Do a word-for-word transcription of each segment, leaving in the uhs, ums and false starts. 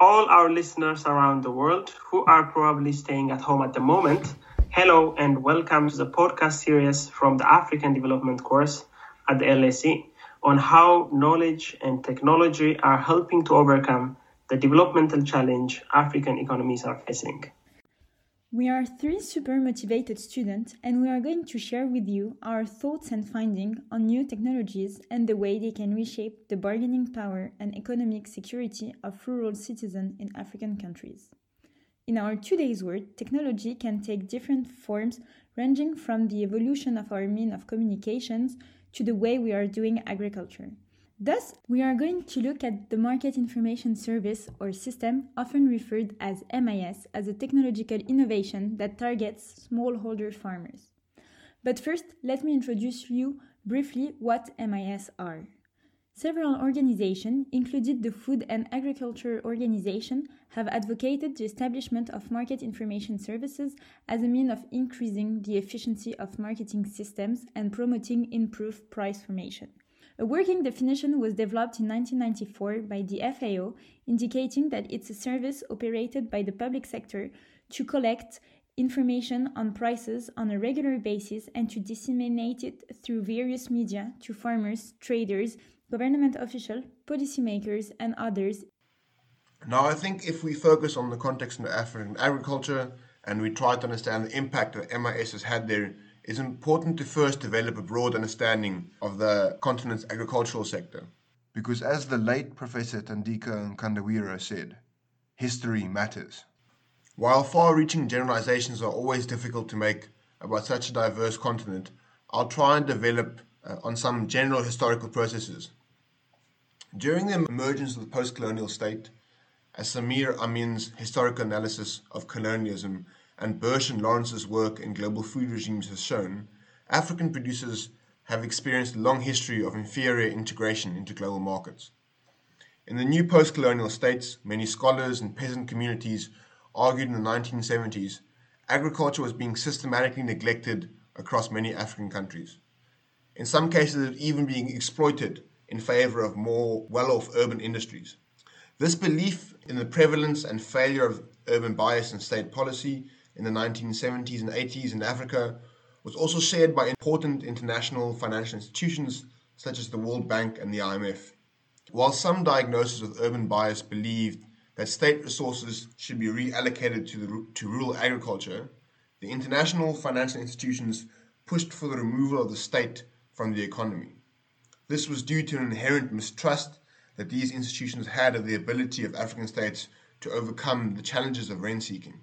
all our listeners around the world who are probably staying at home at the moment, hello and welcome to the podcast series from the African Development Course at the L S E on how knowledge and technology are helping to overcome the developmental challenge African economies are facing. We are three super motivated students and we are going to share with you our thoughts and findings on new technologies and the way they can reshape the bargaining power and economic security of rural citizens in African countries. In our today's world, technology can take different forms ranging from the evolution of our means of communications to the way we are doing agriculture. Thus, we are going to look at the Market Information Service or system, often referred as M I S, as a technological innovation that targets smallholder farmers. But first, let me introduce you briefly what M I S are. Several organizations, including the Food and Agriculture Organization, have advocated the establishment of market information services as a means of increasing the efficiency of marketing systems and promoting improved price formation. A working definition was developed in nineteen ninety-four by the F A O, indicating that it's a service operated by the public sector to collect information on prices on a regular basis and to disseminate it through various media to farmers, traders, government officials, policymakers, and others. Now, I think if we focus on the context of African agriculture and we try to understand the impact that M I S has had there, it's important to first develop a broad understanding of the continent's agricultural sector. Because as the late Professor Tandika Nkandawira said, history matters. While far-reaching generalizations are always difficult to make about such a diverse continent, I'll try and develop uh, on some general historical processes. During the emergence of the post-colonial state, as Samir Amin's historical analysis of colonialism and Bursch and Lawrence's work in global food regimes has shown, African producers have experienced a long history of inferior integration into global markets. In the new post-colonial states, many scholars and peasant communities argued in the nineteen seventies, agriculture was being systematically neglected across many African countries. In some cases, it was even being exploited in favor of more well-off urban industries. This belief in the prevalence and failure of urban bias in state policy in the nineteen seventies and eighties in Africa was also shared by important international financial institutions such as the World Bank and the I M F. While some diagnoses of urban bias believed that state resources should be reallocated to, the, to rural agriculture, the international financial institutions pushed for the removal of the state from the economy. This was due to an inherent mistrust that these institutions had of the ability of African states to overcome the challenges of rent-seeking.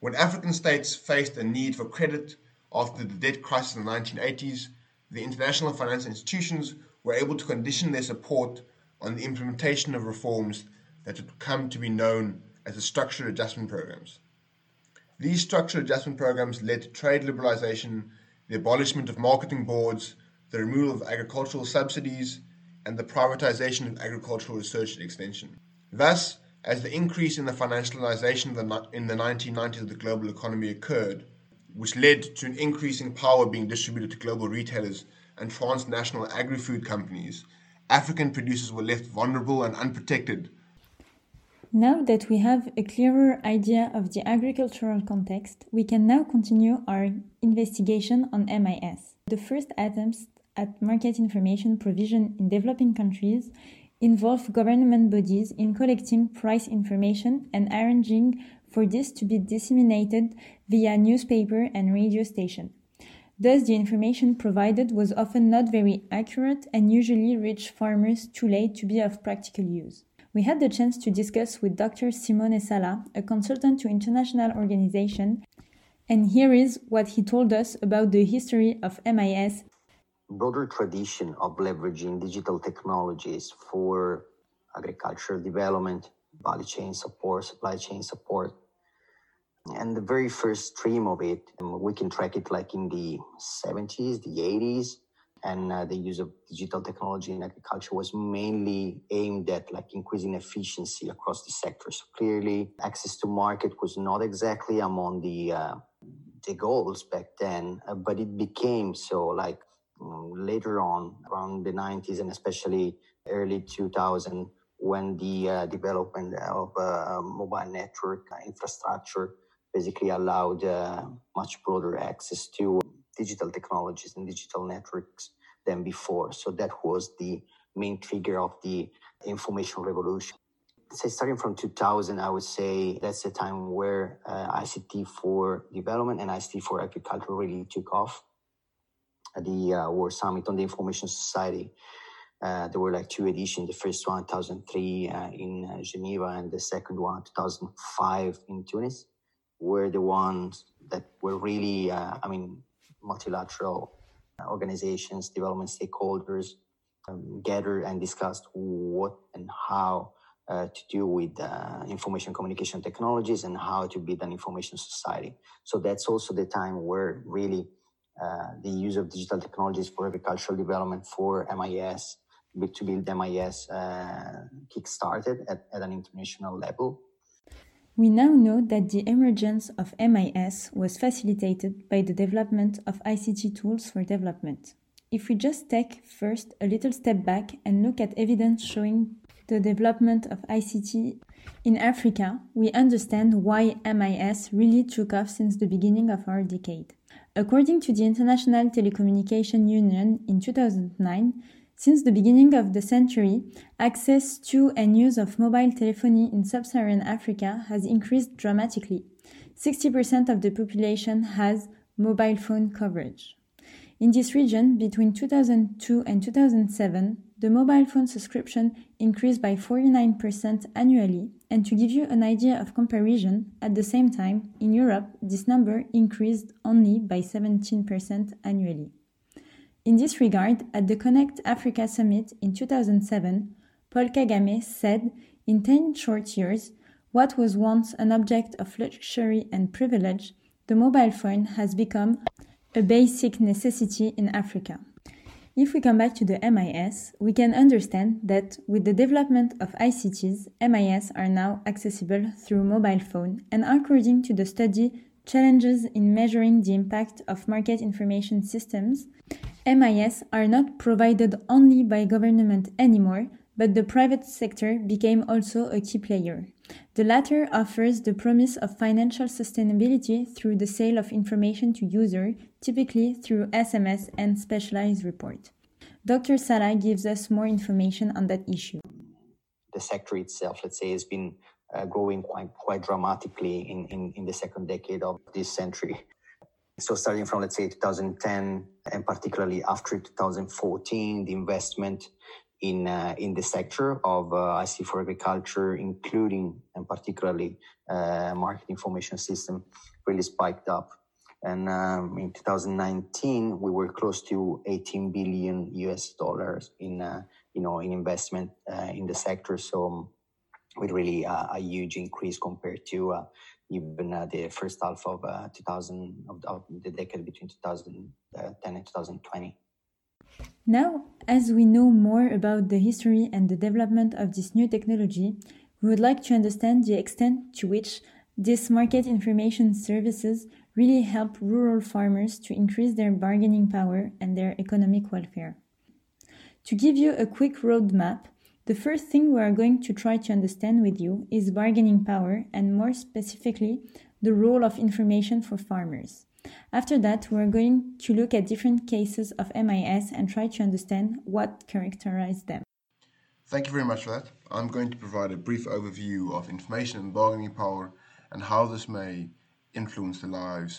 When African states faced a need for credit after the debt crisis in the nineteen eighties, the international financial institutions were able to condition their support on the implementation of reforms that would come to be known as the structural adjustment programs. These structural adjustment programs led to trade liberalization, the abolishment of marketing boards, the removal of agricultural subsidies, and the privatization of agricultural research and extension. Thus, as the increase in the financialization in the nineteen nineties of the global economy occurred, which led to an increasing power being distributed to global retailers and transnational agri-food companies, African producers were left vulnerable and unprotected. Now that we have a clearer idea of the agricultural context, we can now continue our investigation on M I S. The first attempts at market information provision in developing countries involve government bodies in collecting price information and arranging for this to be disseminated via newspaper and radio station. Thus, the information provided was often not very accurate and usually reached farmers too late to be of practical use. We had the chance to discuss with Doctor Simona Sala, a consultant to international organization, and here is what he told us about the history of M I S. Broader tradition of leveraging digital technologies for agricultural development, value chain support, supply chain support. And the very first stream of it, we can track it like in the seventies, the eighties, and uh, the use of digital technology in agriculture was mainly aimed at like increasing efficiency across the sector. So clearly, access to market was not exactly among the, uh, the goals back then, uh, but it became so like later on, around the nineties and especially early two thousand, when the uh, development of uh, mobile network infrastructure basically allowed uh, much broader access to digital technologies and digital networks than before. So that was the main trigger of the information revolution. So starting from two thousand, I would say that's the time where uh, I C T for development and I C T for agriculture really took off. At the uh, World Summit on the Information Society, uh, there were like two editions. The first one, two thousand three uh, in uh, Geneva, and the second one, two thousand five in Tunis, were the ones that were really, uh, I mean, multilateral organizations, development stakeholders um, gathered and discussed what and how Uh, to do with uh, information communication technologies and how to build an information society. So that's also the time where really uh, the use of digital technologies for agricultural development for M I S, to build M I S, uh, kick-started at, at an international level. We now know that the emergence of M I S was facilitated by the development of I C T tools for development. If we just take first a little step back and look at evidence showing the development of I C T in Africa, we understand why M I S really took off since the beginning of our decade. According to the International Telecommunication Union in two thousand nine, since the beginning of the century, access to and use of mobile telephony in Sub-Saharan Africa has increased dramatically. sixty percent of the population has mobile phone coverage. In this region, between two thousand two and two thousand seven, the mobile phone subscription increased by forty-nine percent annually, and to give you an idea of comparison, at the same time, in Europe, this number increased only by seventeen percent annually. In this regard, at the Connect Africa Summit in two thousand seven, Paul Kagame said, "In ten short years, what was once an object of luxury and privilege, the mobile phone has become a basic necessity in Africa." If we come back to the M I S, we can understand that with the development of I C Ts, M I S are now accessible through mobile phone, and according to the study Challenges in Measuring the Impact of Market Information Systems, M I S are not provided only by government anymore, but the private sector became also a key player. The latter offers the promise of financial sustainability through the sale of information to users, typically through S M S and specialized report. Doctor Sala gives us more information on that issue. The sector itself, let's say, has been uh, growing quite, quite dramatically in, in, in the second decade of this century. So starting from, let's say, two thousand ten, and particularly after two thousand fourteen, the investment in uh, in the sector of uh, I C T for agriculture, including and particularly uh, market information system, really spiked up. And um, in two thousand nineteen, we were close to eighteen billion U S dollars in uh, you know in investment uh, in the sector. So with really uh, a huge increase compared to uh, even uh, the first half of uh, two thousand of, of the decade between two thousand ten and two thousand twenty. Now, as we know more about the history and the development of this new technology, we would like to understand the extent to which these market information services really help rural farmers to increase their bargaining power and their economic welfare. To give you a quick roadmap, the first thing we are going to try to understand with you is bargaining power, and more specifically, the role of information for farmers. After that, we're going to look at different cases of M I S and try to understand what characterized them. Thank you very much for that. I'm going to provide a brief overview of information and bargaining power and how this may influence the lives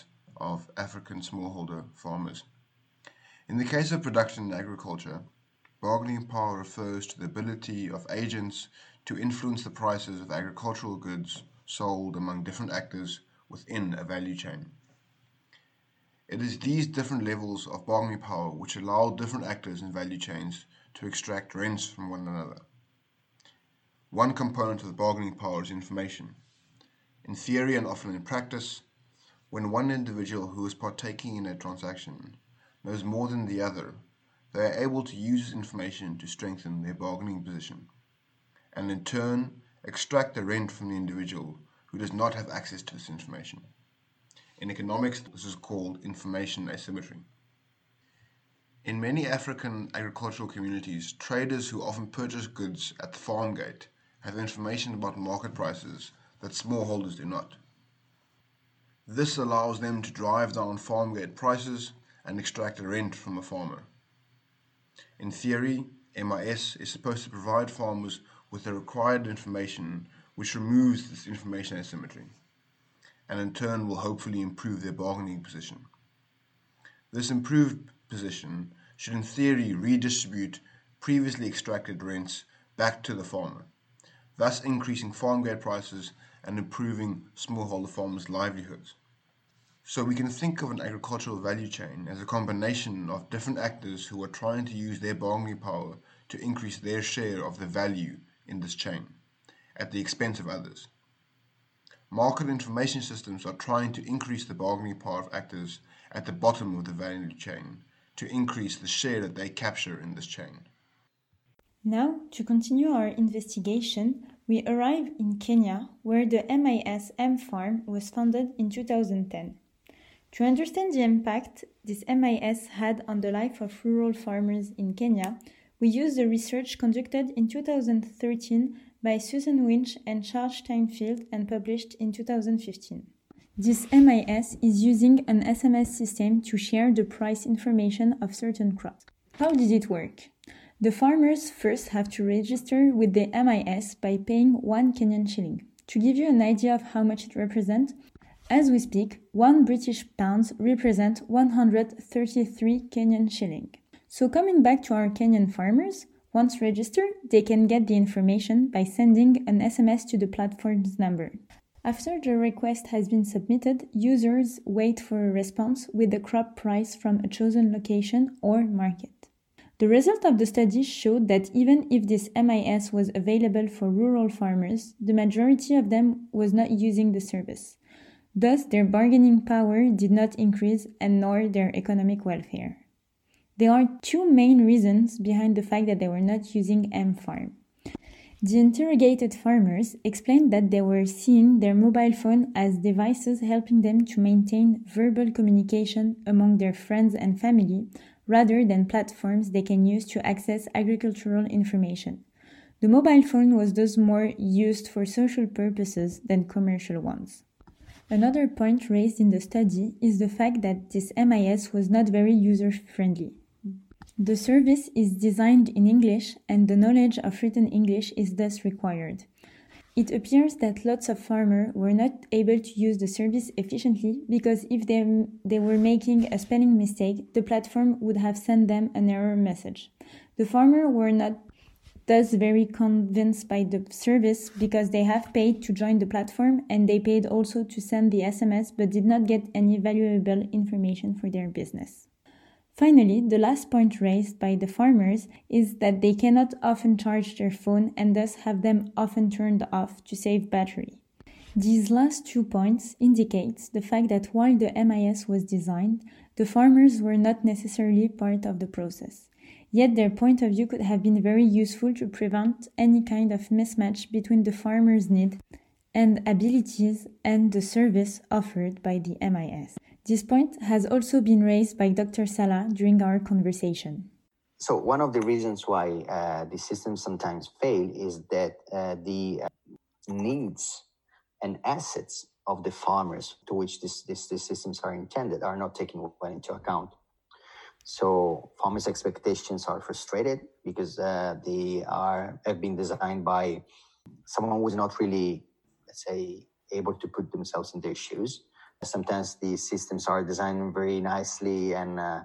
of African smallholder farmers. In the case of production and agriculture, bargaining power refers to the ability of agents to influence the prices of agricultural goods sold among different actors within a value chain. It is these different levels of bargaining power which allow different actors in value chains to extract rents from one another. One component of the bargaining power is information. In theory and often in practice, when one individual who is partaking in a transaction knows more than the other, they are able to use this information to strengthen their bargaining position, and in turn extract the rent from the individual who does not have access to this information. In economics, this is called information asymmetry. In many African agricultural communities, traders who often purchase goods at the farm gate have information about market prices that smallholders do not. This allows them to drive down farm gate prices and extract a rent from a farmer. In theory, M I S is supposed to provide farmers with the required information, which removes this information asymmetry, and in turn will hopefully improve their bargaining position. This improved position should in theory redistribute previously extracted rents back to the farmer, thus increasing farm gate prices and improving smallholder farmers' livelihoods. So we can think of an agricultural value chain as a combination of different actors who are trying to use their bargaining power to increase their share of the value in this chain, at the expense of others. Market information systems are trying to increase the bargaining power of actors at the bottom of the value chain to increase the share that they capture in this chain. Now, to continue our investigation, we arrive in Kenya, where the M I S M-Farm was founded in two thousand ten. To understand the impact this M I S had on the life of rural farmers in Kenya, we use the research conducted in two thousand thirteen by Susan Winch and Charles Tainfield and published in two thousand fifteen. This M I S is using an S M S system to share the price information of certain crops. How did it work? The farmers first have to register with the M I S by paying one Kenyan shilling. To give you an idea of how much it represents, as we speak, one British pound represents one hundred thirty-three Kenyan shilling. So coming back to our Kenyan farmers, once registered, they can get the information by sending an S M S to the platform's number. After the request has been submitted, users wait for a response with the crop price from a chosen location or market. The result of the study showed that even if this M I S was available for rural farmers, the majority of them was not using the service. Thus, their bargaining power did not increase and nor their economic welfare. There are two main reasons behind the fact that they were not using M-Farm. The interrogated farmers explained that they were seeing their mobile phone as devices helping them to maintain verbal communication among their friends and family, rather than platforms they can use to access agricultural information. The mobile phone was thus more used for social purposes than commercial ones. Another point raised in the study is the fact that this M I S was not very user-friendly. The service is designed in English and the knowledge of written English is thus required. It appears that lots of farmers were not able to use the service efficiently because if they, they were making a spelling mistake, the platform would have sent them an error message. The farmers were not thus very convinced by the service because they have paid to join the platform and they paid also to send the S M S but did not get any valuable information for their business. Finally, the last point raised by the farmers is that they cannot often charge their phone and thus have them often turned off to save battery. These last two points indicate the fact that while the M I S was designed, the farmers were not necessarily part of the process. Yet their point of view could have been very useful to prevent any kind of mismatch between the farmers' needs and abilities and the service offered by the M I S. This point has also been raised by Doctor Sala during our conversation. So one of the reasons why uh, the systems sometimes fail is that uh, the uh, needs and assets of the farmers to which this, this, these systems are intended are not taken well into account. So farmers' expectations are frustrated because uh, they are have been designed by someone who is not really, let's say, able to put themselves in their shoes. Sometimes these systems are designed very nicely and uh,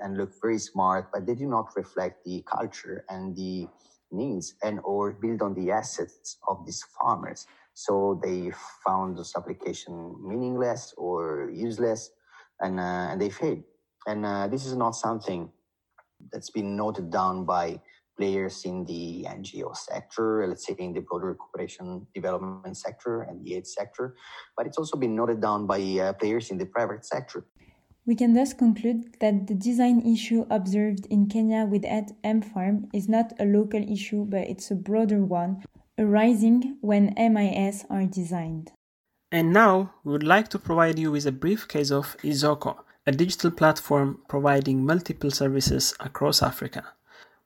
and look very smart, but they do not reflect the culture and the needs and or build on the assets of these farmers. So they found this application meaningless or useless, and uh, and they failed. And uh, this is not something that's been noted down by players in the N G O sector, let's say in the broader cooperation development sector and the aid sector, but it's also been noted down by uh, players in the private sector. We can thus conclude that the design issue observed in Kenya with M-Farm is not a local issue, but it's a broader one, arising when M I S are designed. And now, we would like to provide you with a brief case of Esoko, a digital platform providing multiple services across Africa.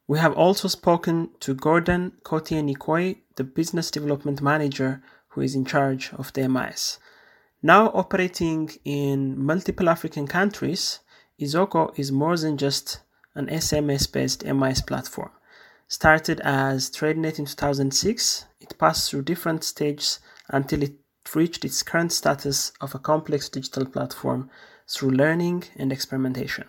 We have also spoken to Gordon Kotienikoi, the business development manager who is in charge of the M I S. Now operating in multiple African countries, Esoko is more than just an S M S-based M I S platform. Started as TradeNet in two thousand six, it passed through different stages until it reached its current status of a complex digital platform through learning and experimentation.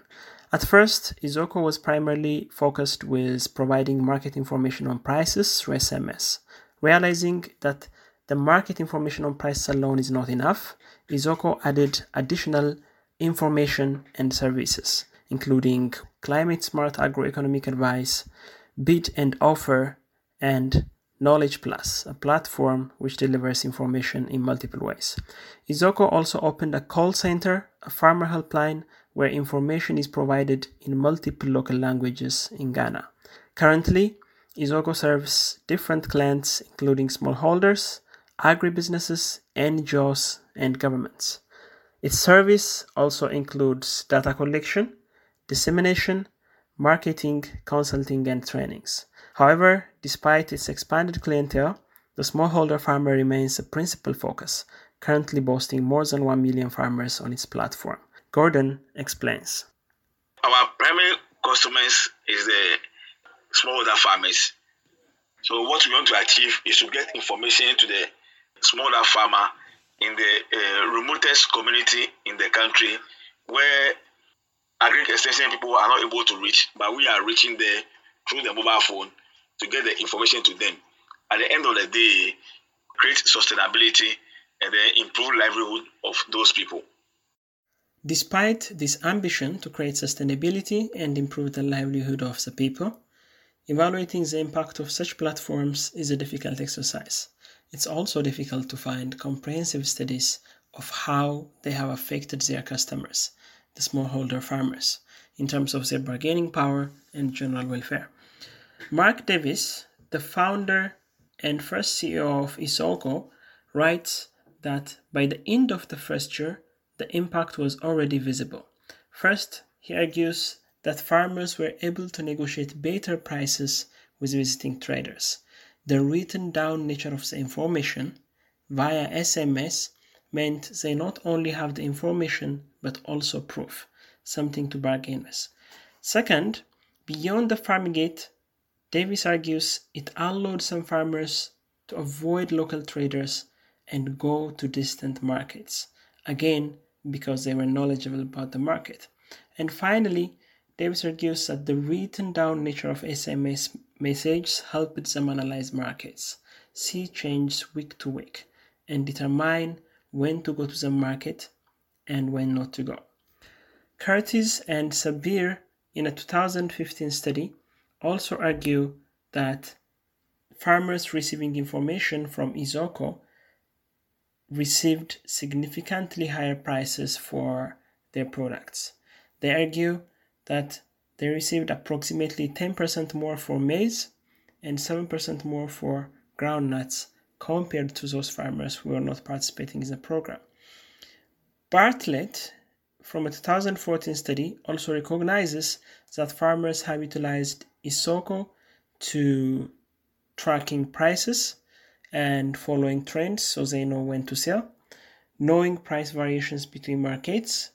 At first, Esoko was primarily focused with providing market information on prices through S M S. Realizing that the market information on prices alone is not enough, Esoko added additional information and services, including climate-smart agroeconomic advice, bid and offer, and Knowledge Plus, a platform which delivers information in multiple ways. Esoko also opened a call center, a farmer helpline, where information is provided in multiple local languages in Ghana. Currently, Esoko serves different clients, including smallholders, agribusinesses, N G Os, and governments. Its service also includes data collection, dissemination, marketing, consulting, and trainings. However, despite its expanded clientele, the smallholder farmer remains a principal focus, currently boasting more than one million farmers on its platform. Gordon explains. Our primary customers is the smallholder farmers. So what we want to achieve is to get information to the smallholder farmer in the uh, remotest community in the country where agric extension people are not able to reach, but we are reaching there through the mobile phone to get the information to them. At the end of the day, create sustainability and then improve livelihood of those people. Despite this ambition to create sustainability and improve the livelihood of the people, evaluating the impact of such platforms is a difficult exercise. It's also difficult to find comprehensive studies of how they have affected their customers, the smallholder farmers, in terms of their bargaining power and general welfare. Mark Davis, the founder and first C E O of Esoko, writes that by the end of the first year, the impact was already visible. First, he argues that farmers were able to negotiate better prices with visiting traders. The written down nature of the information via S M S meant they not only have the information but also proof, something to bargain with. Second, beyond the farm gate, Davis argues it allowed some farmers to avoid local traders and go to distant markets, again because they were knowledgeable about the market. And finally, Davis argues that the written down nature of S M S messages helped them analyze markets, see changes week to week, and determine when to go to the market and when not to go. Curtis and Sabir, in a two thousand fifteen study, also argue that farmers receiving information from Esoko received significantly higher prices for their products. They argue that they received approximately ten percent more for maize and seven percent more for groundnuts compared to those farmers who were not participating in the program. Bartlett, from a two thousand fourteen study, also recognizes that farmers have utilized Esoko to tracking prices and following trends so they know when to sell, knowing price variations between markets,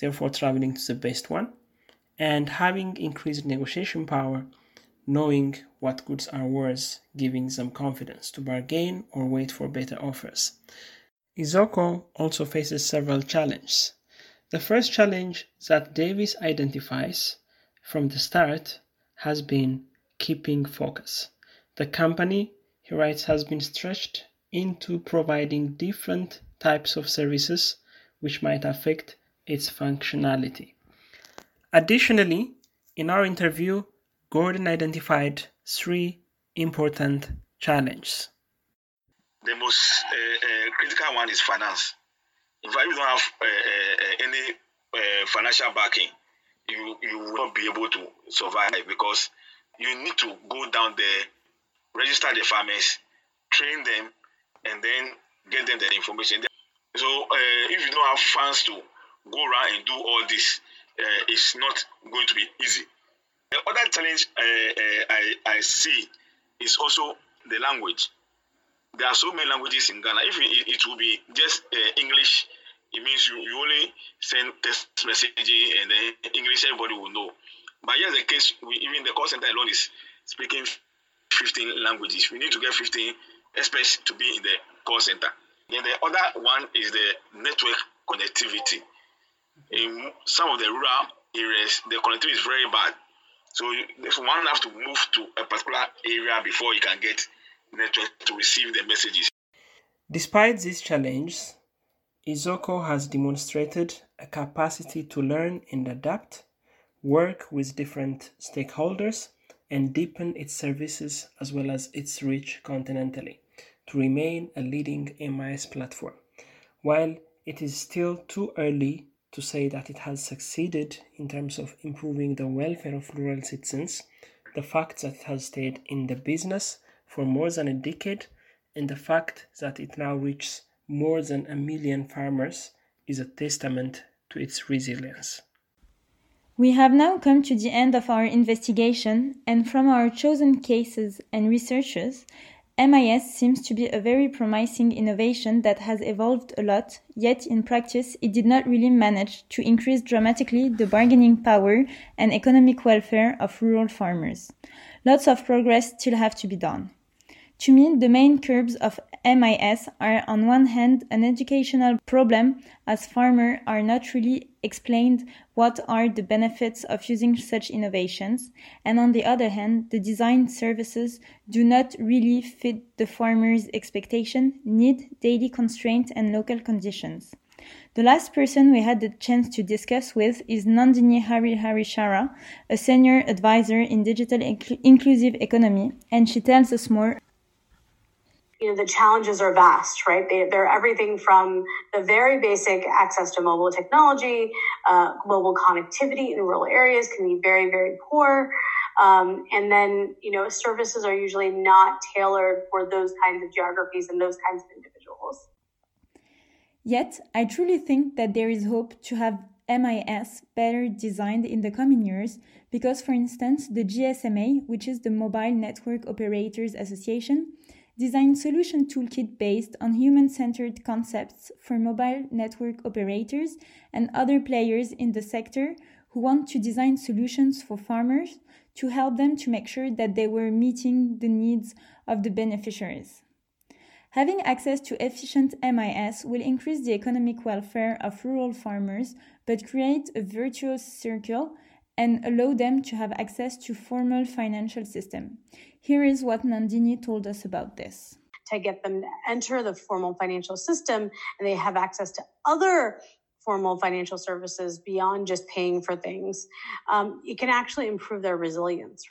therefore traveling to the best one, and having increased negotiation power, knowing what goods are worth, giving them confidence to bargain or wait for better offers. Esoko also faces several challenges. The first challenge that Davis identifies from the start has been keeping focus. The company, he writes, has been stretched into providing different types of services which might affect its functionality. Additionally, in our interview, Gordon identified three important challenges. The most uh, uh, critical one is finance. In fact, you don't have uh, uh, any uh, financial backing, you, you will not be able to survive because you need to go down there, register the farmers, train them, and then get them the information. So uh, if you don't have funds to go around and do all this uh, is not going to be easy. The other challenge uh, uh, I, I see is also the language. There are so many languages in Ghana. If it, it will be just uh, English, it means you, you only send text messaging and then English, everybody will know. But here's the case, we, even the call center alone is speaking fifteen languages. We need to get fifteen experts to be in the call center. Then the other one is the network connectivity. In some of the rural areas, the connectivity is very bad. So you, if one has to move to a particular area before you can get network to receive the messages. Despite these challenges, Esoko has demonstrated a capacity to learn and adapt, work with different stakeholders, and deepen its services as well as its reach continentally to remain a leading M I S platform. While it is still too early to say that it has succeeded in terms of improving the welfare of rural citizens, the fact that it has stayed in the business for more than a decade and the fact that it now reaches more than a million farmers is a testament to its resilience. We have now come to the end of our investigation, and from our chosen cases and researchers, M I S seems to be a very promising innovation that has evolved a lot, yet in practice it did not really manage to increase dramatically the bargaining power and economic welfare of rural farmers. Lots of progress still have to be done. To me, the main curbs of M I S are on one hand an educational problem, as farmers are not really explained what are the benefits of using such innovations, and on the other hand, the design services do not really fit the farmers' expectation, need, daily constraints and local conditions. The last person we had the chance to discuss with is Nandini Hari Hari Shara, a senior advisor in digital inc- inclusive economy, and she tells us more. You know, the challenges are vast, right? They, they're everything from the very basic access to mobile technology, uh, mobile connectivity in rural areas can be very, very poor. Um, and then, you know, services are usually not tailored for those kinds of geographies and those kinds of individuals. Yet, I truly think that there is hope to have M I S better designed in the coming years because, for instance, the G S M A, which is the Mobile Network Operators Association, designed solution toolkit based on human-centered concepts for mobile network operators and other players in the sector who want to design solutions for farmers to help them to make sure that they were meeting the needs of the beneficiaries. Having access to efficient M I S will increase the economic welfare of rural farmers, but create a virtuous circle and allow them to have access to formal financial system. Here is what Nandini told us about this. To get them to enter the formal financial system, and they have access to other formal financial services beyond just paying for things, um, it can actually improve their resilience.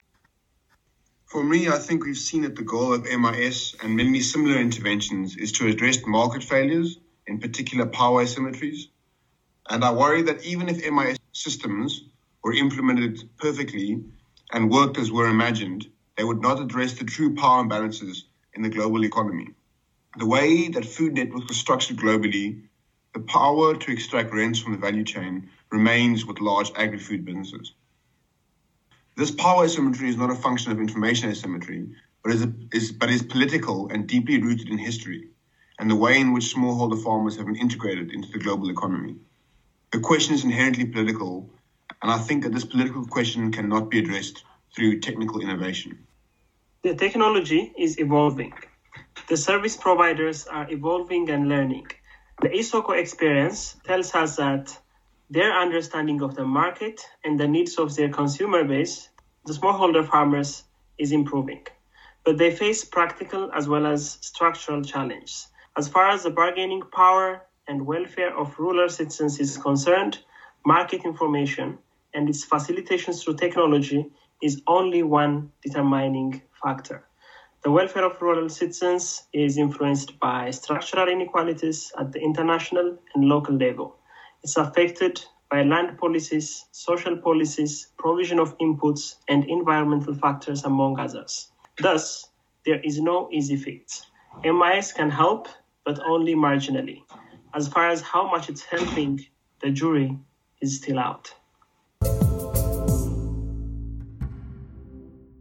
For me, I think we've seen that the goal of M I S and many similar interventions is to address market failures, in particular power asymmetries. And I worry that even if M I S systems were implemented perfectly and worked as were imagined, they would not address the true power imbalances in the global economy. The way that food networks are structured globally, the power to extract rents from the value chain remains with large agri-food businesses. This power asymmetry is not a function of information asymmetry, but is, a, is, but is political and deeply rooted in history and the way in which smallholder farmers have been integrated into the global economy. The question is inherently political, and I think that this political question cannot be addressed through technical innovation. The technology is evolving. The service providers are evolving and learning. The Esoko experience tells us that their understanding of the market and the needs of their consumer base, the smallholder farmers, is improving. But they face practical as well as structural challenges. As far as the bargaining power and welfare of rural citizens is concerned, market information and its facilitations through technology is only one determining factor. The welfare of rural citizens is influenced by structural inequalities at the international and local level. It's affected by land policies, social policies, provision of inputs, and environmental factors, among others. Thus, there is no easy fix. M I S can help, but only marginally. As far as how much it's helping the jury is still out.